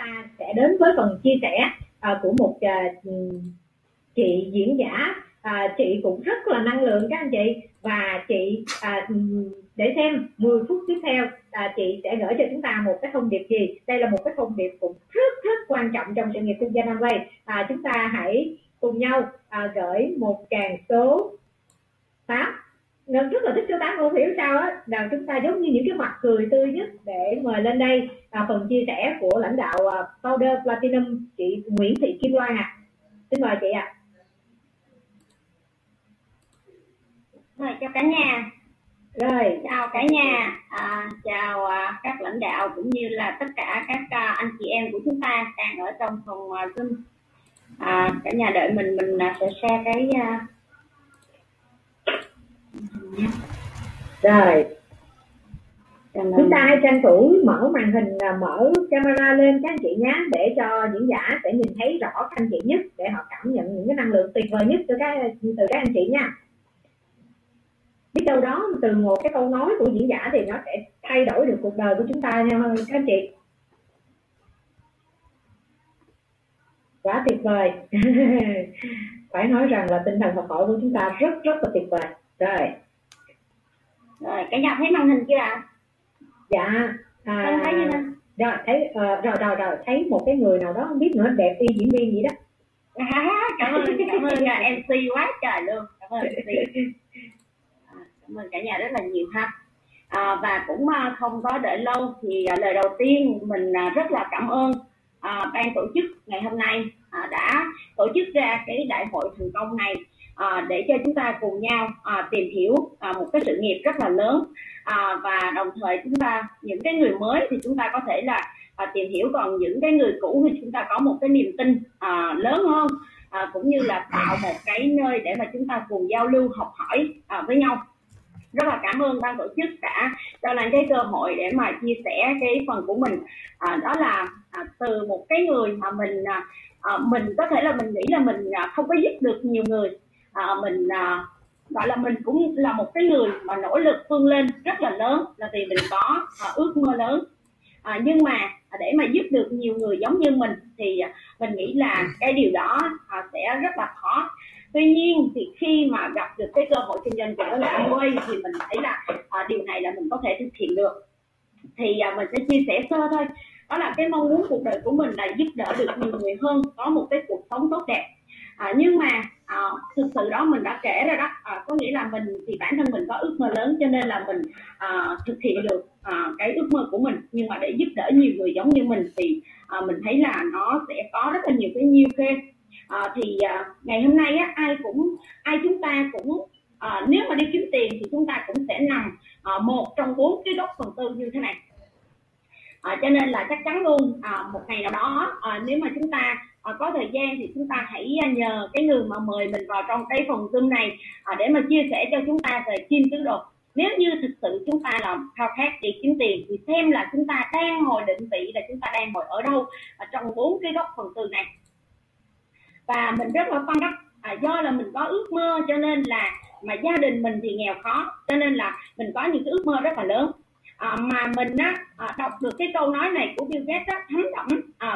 ta sẽ đến với phần chia sẻ của một chị diễn giả. Chị cũng rất là năng lượng các anh chị, và chị để xem 10 phút tiếp theo chị sẽ gửi cho chúng ta một cái thông điệp gì. Đây là một cái thông điệp cũng rất quan trọng trong sự nghiệp kinh doanh Amway. Chúng ta hãy cùng nhau gửi một tràng số 8. Nó rất là thích số 8, không hiểu sao á, là chúng ta giống như những cái mặt cười tươi nhất để mời lên đây phần chia sẻ của lãnh đạo founder Platinum, chị Nguyễn Thị Kim Loan ạ. Xin mời chị ạ. Rồi, chào cả nhà. Rồi, chào cả nhà. Chào các lãnh đạo cũng như là tất cả các anh chị em của chúng ta đang ở trong phòng Zoom. Cả nhà đợi mình sẽ share cái rồi. Chúng ta hãy tranh thủ mở màn hình, mở camera lên các anh chị nhé, để cho diễn giả sẽ nhìn thấy rõ các anh chị nhất, để họ cảm nhận những cái năng lượng tuyệt vời nhất từ các anh chị nha. Biết đâu đó từ một cái câu nói của diễn giả thì nó sẽ thay đổi được cuộc đời của chúng ta nha các anh chị. Quá tuyệt vời. Phải nói rằng là tinh thần học hỏi của chúng ta rất là tuyệt vời. Rồi cả nhà thấy màn hình chưa ạ? Dạ. Thấy như thế. Rồi thấy rồi thấy một cái người nào đó không biết nữa, đẹp y diễn viên vậy đó. Cảm ơn MC quá trời luôn. Cảm ơn MC. Cảm ơn cả nhà rất là nhiều ha. Và cũng không có đợi lâu thì lời đầu tiên mình rất là cảm ơn ban tổ chức ngày hôm nay đã tổ chức ra cái đại hội thành công này để cho chúng ta cùng nhau tìm hiểu một cái sự nghiệp rất là lớn, và đồng thời chúng ta những cái người mới thì chúng ta có thể là tìm hiểu, còn những cái người cũ thì chúng ta có một cái niềm tin lớn hơn, cũng như là tạo một cái nơi để mà chúng ta cùng giao lưu học hỏi với nhau. Rất là cảm ơn ban tổ chức đã cho lại cái cơ hội để mà chia sẻ cái phần của mình, đó là từ một cái người mà mình có thể là mình nghĩ là mình không có giúp được nhiều người, mình gọi là mình cũng là một cái người mà nỗ lực vươn lên rất là lớn, là vì mình có ước mơ lớn, nhưng mà để mà giúp được nhiều người giống như mình thì mình nghĩ là cái điều đó sẽ rất là khó. Tuy nhiên thì khi mà gặp được cái cơ hội kinh doanh của Amway thì mình thấy là điều này là mình có thể thực hiện được. Thì mình sẽ chia sẻ sơ thôi. Đó là cái mong muốn cuộc đời của mình là giúp đỡ được nhiều người hơn, có một cái cuộc sống tốt đẹp. Nhưng mà thực sự đó mình đã kể rồi đó, có nghĩa là mình thì bản thân mình có ước mơ lớn, cho nên là mình thực hiện được cái ước mơ của mình. Nhưng mà để giúp đỡ nhiều người giống như mình thì mình thấy là nó sẽ có rất là nhiều cái nhiêu khê. Thì ngày hôm nay á, ai chúng ta cũng nếu mà đi kiếm tiền thì chúng ta cũng sẽ nằm một trong 4 cái góc phần tư như thế này, cho nên là chắc chắn luôn một ngày nào đó nếu mà chúng ta có thời gian thì chúng ta hãy nhờ cái người mà mời mình vào trong cái phần Zoom này để mà chia sẻ cho chúng ta về kim tứ đồ. Nếu như thực sự chúng ta là khao khát để kiếm tiền thì xem là chúng ta đang ngồi định vị là chúng ta đang ngồi ở đâu trong 4 cái góc phần tư này. Và mình rất là phân khích, do là mình có ước mơ cho nên là mà gia đình mình thì nghèo khó, cho nên là mình có những cái ước mơ rất là lớn. Mà mình á, đọc được cái câu nói này của Bill Gates á, thấm đẫm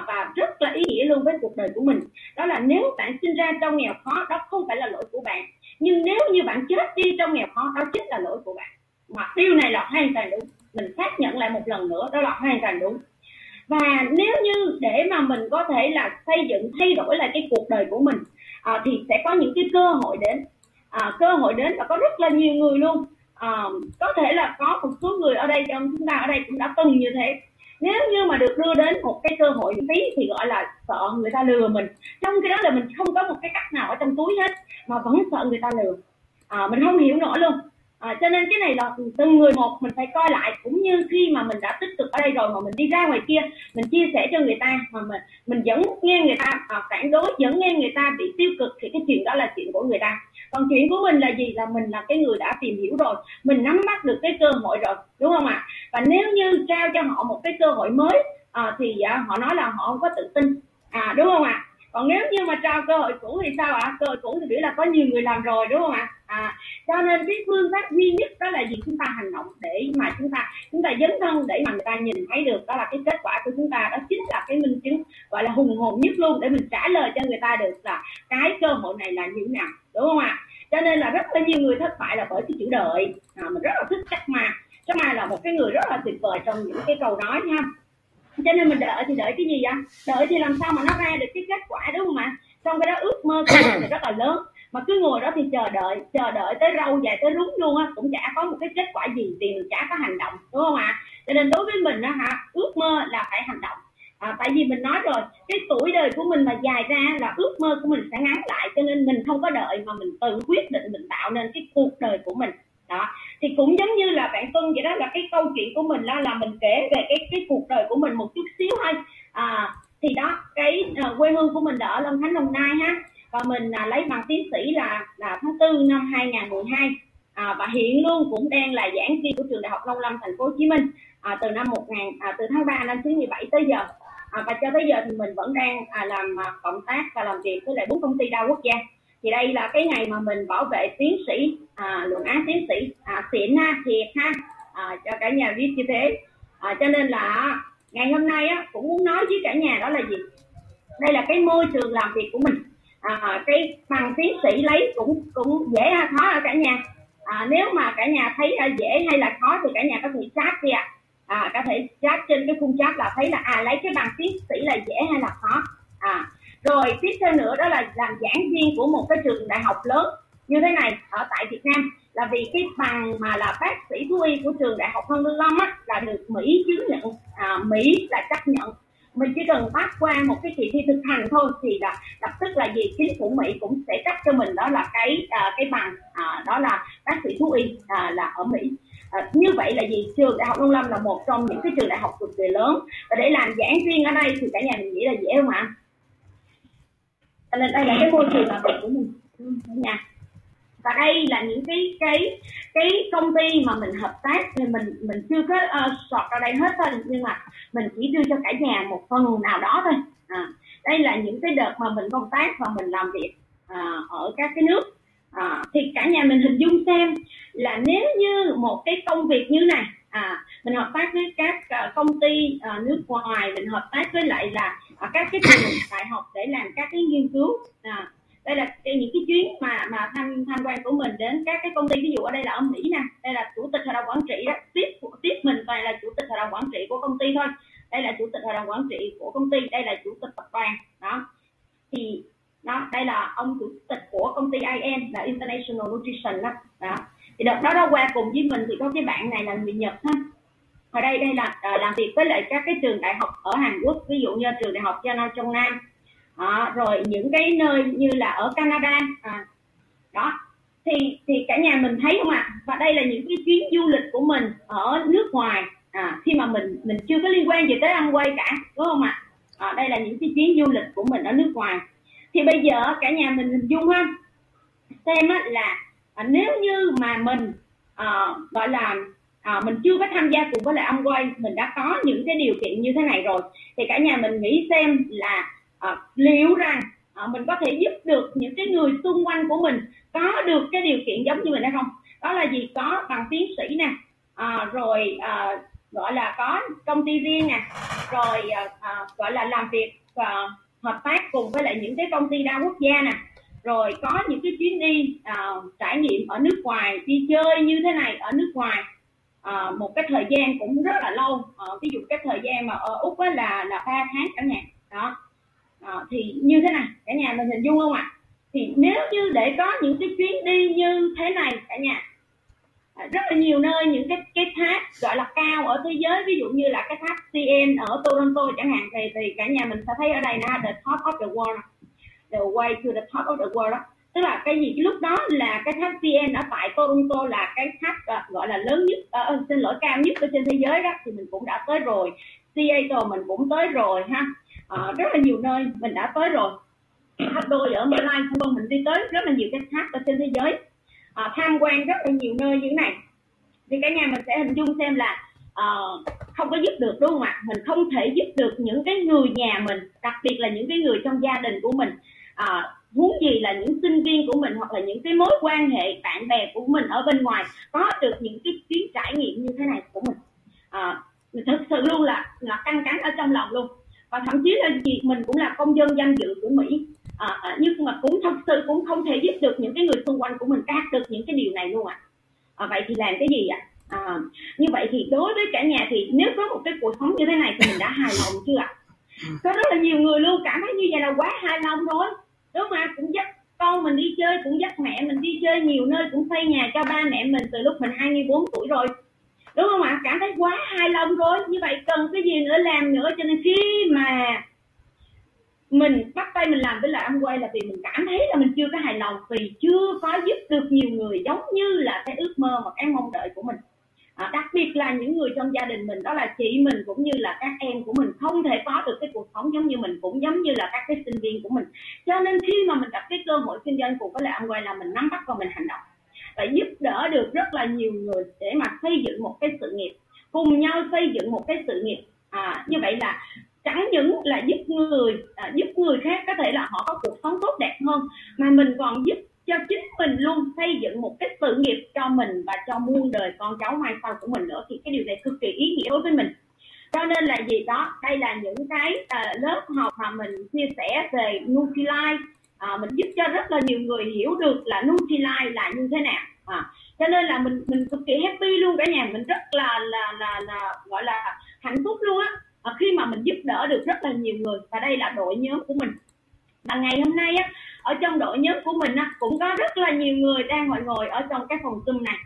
và rất là ý nghĩa luôn với cuộc đời của mình. Đó là nếu bạn sinh ra trong nghèo khó, đó không phải là lỗi của bạn. Nhưng nếu như bạn chết đi trong nghèo khó, đó chính là lỗi của bạn. Mà điều này là hoàn toàn đúng. Mình xác nhận lại một lần nữa, đó là hoàn toàn đúng. Và nếu như để mà mình có thể là xây dựng, thay đổi lại cái cuộc đời của mình thì sẽ có những cái cơ hội đến. Cơ hội đến và có rất là nhiều người luôn. Có thể là có một số người ở đây, chúng ta ở đây cũng đã từng như thế. Nếu như mà được đưa đến một cái cơ hội tí thì gọi là sợ người ta lừa mình. Trong cái đó là mình không có một cái cách nào ở trong túi hết mà vẫn sợ người ta lừa. Mình không hiểu nổi luôn. Cho nên cái này là từng người một mình phải coi lại, cũng như khi mà mình đã tích cực ở đây rồi mà mình đi ra ngoài kia mình chia sẻ cho người ta mà mình vẫn nghe người ta phản đối, vẫn nghe người ta bị tiêu cực thì cái chuyện đó là chuyện của người ta. Còn chuyện của mình là gì? Là mình là cái người đã tìm hiểu rồi, mình nắm bắt được cái cơ hội rồi, đúng không ạ? Và nếu như trao cho họ một cái cơ hội mới thì họ nói là họ không có tự tin, đúng không ạ? Còn nếu như mà trao cơ hội cũ thì sao ạ? Cơ hội cũ thì biểu là có nhiều người làm rồi, đúng không ạ? Cho nên cái phương pháp duy nhất đó là gì? Chúng ta hành động để mà chúng ta dấn thân để mà người ta nhìn thấy được, đó là cái kết quả của chúng ta, đó chính là cái minh chứng gọi là hùng hồn nhất luôn, để mình trả lời cho người ta được là cái cơ hội này là như thế nào, đúng không ạ? Cho nên là rất là nhiều người thất bại là bởi cái chữ đợi. Mình rất là thích Jack Ma. Jack Ma là một cái người rất là tuyệt vời trong những cái câu nói nha. Cho nên mình đợi thì đợi cái gì vậy? Đợi thì làm sao mà nó ra được cái kết quả, đúng không ạ? Xong cái đó ước mơ của mình thì rất là lớn, mà cứ ngồi đó thì chờ đợi tới râu dài tới rúng luôn á, cũng chả có một cái kết quả gì, thì mình chả có hành động, đúng không ạ? Cho nên đối với mình á hả, ước mơ là phải hành động. Tại vì mình nói rồi, cái tuổi đời của mình mà dài ra là ước mơ của mình sẽ ngắn lại, cho nên mình không có đợi mà mình tự quyết định, mình tạo nên cái cuộc đời của mình. Đó. Thì cũng giống như là bạn Tuân vậy đó, là cái câu chuyện của mình đó là mình kể về cái cuộc đời của mình một chút xíu thôi. Thì đó, cái quê hương của mình ở Long Khánh, Đồng Nai ha, và mình lấy bằng tiến sĩ là tháng 4 năm 2012, và hiện luôn cũng đang là giảng viên của trường đại học Đông Lâm, thành phố Hồ Chí Minh, từ năm từ tháng 3 năm 2017 tới giờ. Và cho tới giờ thì mình vẫn đang làm cộng tác và làm việc với lại 4 công ty đa quốc gia. Thì đây là cái ngày mà mình bảo vệ tiến sĩ, luận án tiến sĩ, xịn ha, thiệt ha, cho cả nhà biết như thế. Cho nên là ngày hôm nay á, cũng muốn nói với cả nhà đó là gì? Đây là cái môi trường làm việc của mình. Cái bằng tiến sĩ lấy cũng dễ hay khó ở cả nhà? Nếu mà cả nhà thấy dễ hay là khó thì cả nhà có thể chat đi ạ. Có thể chat trên cái khung chat là thấy là lấy cái bằng tiến sĩ là dễ hay là khó. Rồi tiếp theo nữa đó là làm giảng viên của một cái trường đại học lớn như thế này ở tại Việt Nam, là vì cái bằng mà là bác sĩ thú y của trường đại học Thăng Long á, là được Mỹ chứng nhận, Mỹ là chấp nhận. Mình chỉ cần pass qua một cái kỳ thi thực hành thôi thì là lập tức là gì, chính phủ Mỹ cũng sẽ cấp cho mình đó là cái bằng đó là bác sĩ thú y là ở Mỹ. Như vậy là gì, trường đại học Long Lâm là một trong những cái trường đại học cực kỳ lớn, và để làm giảng viên ở đây thì cả nhà mình nghĩ là dễ không ạ? Nên đây là cái môi trường làm việc của mình nha. Và đây là những cái công ty mà mình hợp tác, thì mình chưa có sọt ra đây hết thôi, nhưng mà mình chỉ đưa cho cả nhà một phần nào đó thôi. Đây là những cái đợt mà mình công tác và mình làm việc ở các cái nước. Thì cả nhà mình hình dung xem là nếu như một cái công việc như này, mình hợp tác với các công ty nước ngoài, mình hợp tác với lại là các cái trường đại học để làm các cái nghiên cứu. Đây là những cái chuyến mà tham quan của mình đến các cái công ty, ví dụ ở đây là ở Mỹ nè, đây là chủ tịch hội đồng quản trị đó, tiếp mình toàn là chủ tịch hội đồng quản trị của công ty thôi, đây là chủ tịch hội đồng quản trị của công ty, đây là chủ tịch tập đoàn đó. Thì đó, đây là ông chủ tịch của công ty IN là International Nutrition đó. Thì đợt đó qua cùng với mình thì có cái bạn này là người Nhật ha. Ở đây là làm việc với lại các cái trường đại học ở Hàn Quốc, ví dụ như trường đại học Chonnam, rồi những cái nơi như là ở Canada. Đó thì cả nhà mình thấy không ạ? Và đây là những cái chuyến du lịch của mình ở nước ngoài, khi mà mình chưa có liên quan gì tới Amway cả, đúng không ạ? Đây là những cái chuyến du lịch của mình ở nước ngoài. Thì bây giờ cả nhà mình hình dung ha, xem á là nếu như mà mình gọi là mình chưa có tham gia cùng với lại Amway, mình đã có những cái điều kiện như thế này rồi, thì cả nhà mình nghĩ xem là liệu rằng mình có thể giúp được những cái người xung quanh của mình có được cái điều kiện giống như mình hay không? Đó là gì, có bằng tiến sĩ nè, rồi gọi là có công ty riêng nè, rồi gọi là làm việc hợp tác cùng với lại những cái công ty đa quốc gia nè, rồi có những cái chuyến đi trải nghiệm ở nước ngoài, đi chơi như thế này ở nước ngoài một cái thời gian cũng rất là lâu, ví dụ cái thời gian mà ở Úc là 3 tháng cả nhà đó. Thì như thế này cả nhà mình hình dung không ạ? Thì nếu như để có những cái chuyến đi như thế này cả nhà, rất là nhiều nơi, những cái tháp gọi là cao ở thế giới, ví dụ như là cái tháp CN ở Toronto chẳng hạn, thì cả nhà mình sẽ thấy ở đây là the top of the world, the way to the top of the world đó. Tức là cái gì, lúc đó là cái tháp CN ở tại Toronto là cái tháp gọi là lớn nhất, cao nhất ở trên thế giới đó, thì mình cũng đã tới rồi. Seattle mình cũng tới rồi ha. Rất là nhiều nơi mình đã tới rồi. Tháp đôi ở Malaysia mình đi tới rất là nhiều cái tháp ở trên thế giới, tham quan rất là nhiều nơi như thế này. Thì cả nhà mình sẽ hình dung xem là không có giúp được, đúng không ạ? Mình không thể giúp được những cái người nhà mình, đặc biệt là những cái người trong gia đình của mình, muốn gì là những sinh viên của mình hoặc là những cái mối quan hệ bạn bè của mình ở bên ngoài có được những cái chuyến trải nghiệm như thế này của mình. Thực sự luôn là căng cắn ở trong lòng luôn. và thậm chí là chị mình cũng là công dân danh dự của Mỹ, nhưng mà cũng thật sự cũng không thể giúp được những cái người xung quanh của mình đạt được những cái điều này luôn ạ. Vậy thì làm cái gì ạ? Như vậy thì đối với cả nhà thì nếu có một cái cuộc sống như thế này thì mình đã hài lòng chưa ạ? Có rất là nhiều người luôn cảm thấy như vậy là quá hài lòng rồi, đúng không? Cũng dắt con mình đi chơi, cũng dắt mẹ mình đi chơi nhiều nơi, cũng xây nhà cho ba mẹ mình từ lúc mình 24 tuổi rồi, đúng không ạ? Cảm thấy quá hài lòng rồi, như vậy cần cái gì nữa làm nữa. Cho nên khi mà mình bắt tay mình làm với lại Amway là vì mình cảm thấy là mình chưa có hài lòng, vì chưa có giúp được nhiều người giống như là cái ước mơ và cái mong đợi của mình. Đặc biệt là những người trong gia đình mình, đó là chị mình cũng như là các em của mình không thể có được cái cuộc sống giống như mình, cũng giống như là các cái sinh viên của mình. Cho nên khi mà mình gặp cái cơ hội kinh doanh cùng với lại Amway là mình nắm bắt và mình hành động và giúp đỡ được rất là nhiều người để mà xây dựng một cái sự nghiệp, cùng nhau xây dựng một cái sự nghiệp. Như vậy là chẳng những là giúp người khác có thể là họ có cuộc sống tốt đẹp hơn, mà mình còn giúp cho chính mình luôn xây dựng một cái sự nghiệp cho mình và cho muôn đời con cháu mai sau của mình nữa, thì cái điều này cực kỳ ý nghĩa đối với mình. Cho nên là gì đó, đây là những cái lớp học mà mình chia sẻ về Nutrilite, mình giúp cho rất là nhiều người hiểu được là Nutrilite là như thế nào. Cho nên là mình cực kỳ happy luôn cả nhà, mình rất là gọi là hạnh phúc luôn á, khi mà mình giúp đỡ được rất là nhiều người. Và đây là đội nhóm của mình. Và ngày hôm nay á, ở trong đội nhóm của mình á, cũng có rất là nhiều người đang ngồi ở trong cái phòng Zoom này.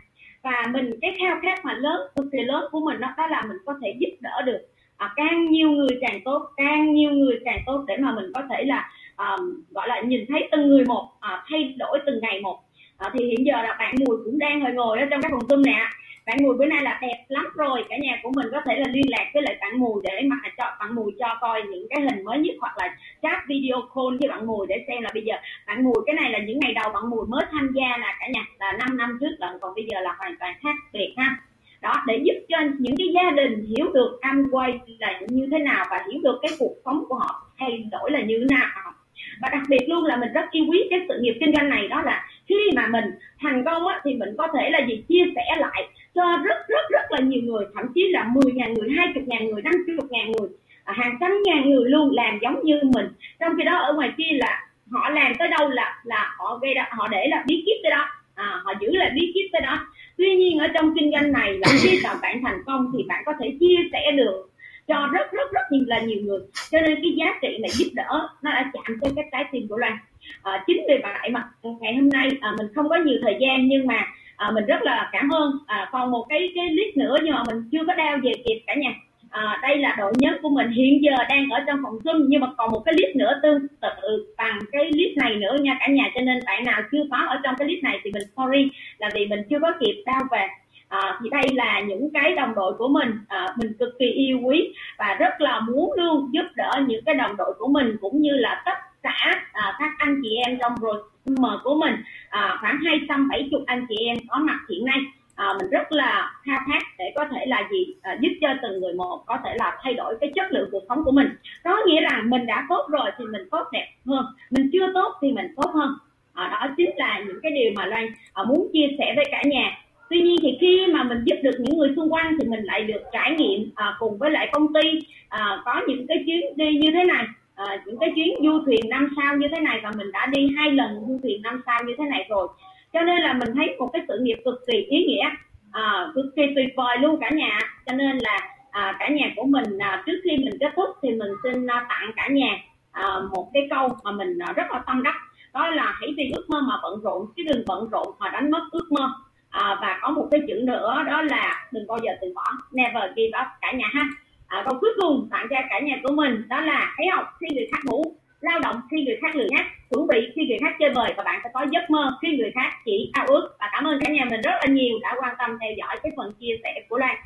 Và mình cái khao khát mà lớn, cực kỳ lớn của mình đó là mình có thể giúp đỡ được càng nhiều người càng tốt, càng nhiều người càng tốt, để mà mình có thể là gọi là nhìn thấy từng người một, thay đổi từng ngày một. Thì hiện giờ là bạn Mùi cũng đang ngồi ở trong cái phòng Zoom này ạ. Bạn Mùi bữa nay là đẹp lắm rồi, cả nhà của mình có thể là liên lạc với lại bạn Mùi để mà bạn Mùi cho coi những cái hình mới nhất, hoặc là chat video call với bạn Mùi để xem là bây giờ bạn Mùi, cái này là những ngày đầu bạn Mùi mới tham gia là cả nhà, là 5 năm trước lận, còn bây giờ là hoàn toàn khác biệt ha. Đó, để giúp cho những cái gia đình hiểu được Amway là như thế nào và hiểu được cái cuộc sống của họ thay đổi là như thế nào. Và đặc biệt luôn là mình rất yêu quý cái sự nghiệp kinh doanh này, đó là khi mà mình thành công á, thì mình có thể là gì chia sẻ lại cho rất là nhiều người, thậm chí là 10.000 người, 20.000 người, 50.000 người, hàng trăm ngàn người luôn làm giống như mình. Trong khi đó ở ngoài kia là họ làm tới đâu là họ để là bí kíp tới đó, họ giữ lại bí kíp tới đó. Tuy nhiên ở trong kinh doanh này là khi mà bạn thành công thì bạn có thể chia sẻ được cho rất là nhiều người, cho nên cái giá trị này giúp đỡ nó đã chạm tới cái trái tim của Loan. Chính vì vậy mà ngày hôm nay mình không có nhiều thời gian, nhưng mà mình rất là cảm ơn. Còn một cái list nữa nhưng mà mình chưa có đeo về kịp cả nhà. Đây là đội nhóm của mình hiện giờ đang ở trong phòng Zoom, nhưng mà còn một cái list nữa tương tự bằng cái list này nữa nha cả nhà. Cho nên bạn nào chưa có ở trong cái list này thì mình sorry là vì mình chưa có kịp đeo về. Thì đây là những cái đồng đội của mình, mình cực kỳ yêu quý và rất là muốn luôn giúp đỡ những cái đồng đội của mình, cũng như là tất cả các anh chị em trong rồi mờ của mình, khoảng 270 anh chị em có mặt hiện nay. Mình rất là khao khát để có thể là gì giúp cho từng người một có thể là thay đổi cái chất lượng cuộc sống của mình. Có nghĩa là mình đã tốt rồi thì mình tốt đẹp hơn, mình chưa tốt thì mình tốt hơn. Đó chính là những cái điều mà Loan muốn chia sẻ với cả nhà. Tuy nhiên thì khi mà mình giúp được những người xung quanh thì mình lại được trải nghiệm cùng với lại công ty có những cái chuyến đi như thế này, những cái chuyến du thuyền 5 sao như thế này, và mình đã đi 2 lần du thuyền 5 sao như thế này rồi. Cho nên là mình thấy một cái sự nghiệp cực kỳ ý nghĩa, cực kỳ tuyệt vời luôn cả nhà. Cho nên là cả nhà của mình trước khi mình kết thúc thì mình xin tặng cả nhà một cái câu mà mình rất là tâm đắc, đó là hãy vì ước mơ mà bận rộn, chứ đừng bận rộn mà đánh mất ước mơ. Và có một cái chữ nữa đó là đừng bao giờ từ bỏ, never give up cả nhà ha. Câu cuối cùng tặng cho cả nhà của mình đó là hãy học khi người khác ngủ, lao động khi người khác lười nhác, chuẩn bị khi người khác chơi bời, và bạn sẽ có giấc mơ khi người khác chỉ ao ước. Và cảm ơn cả nhà mình rất là nhiều đã quan tâm theo dõi cái phần chia sẻ của Loan.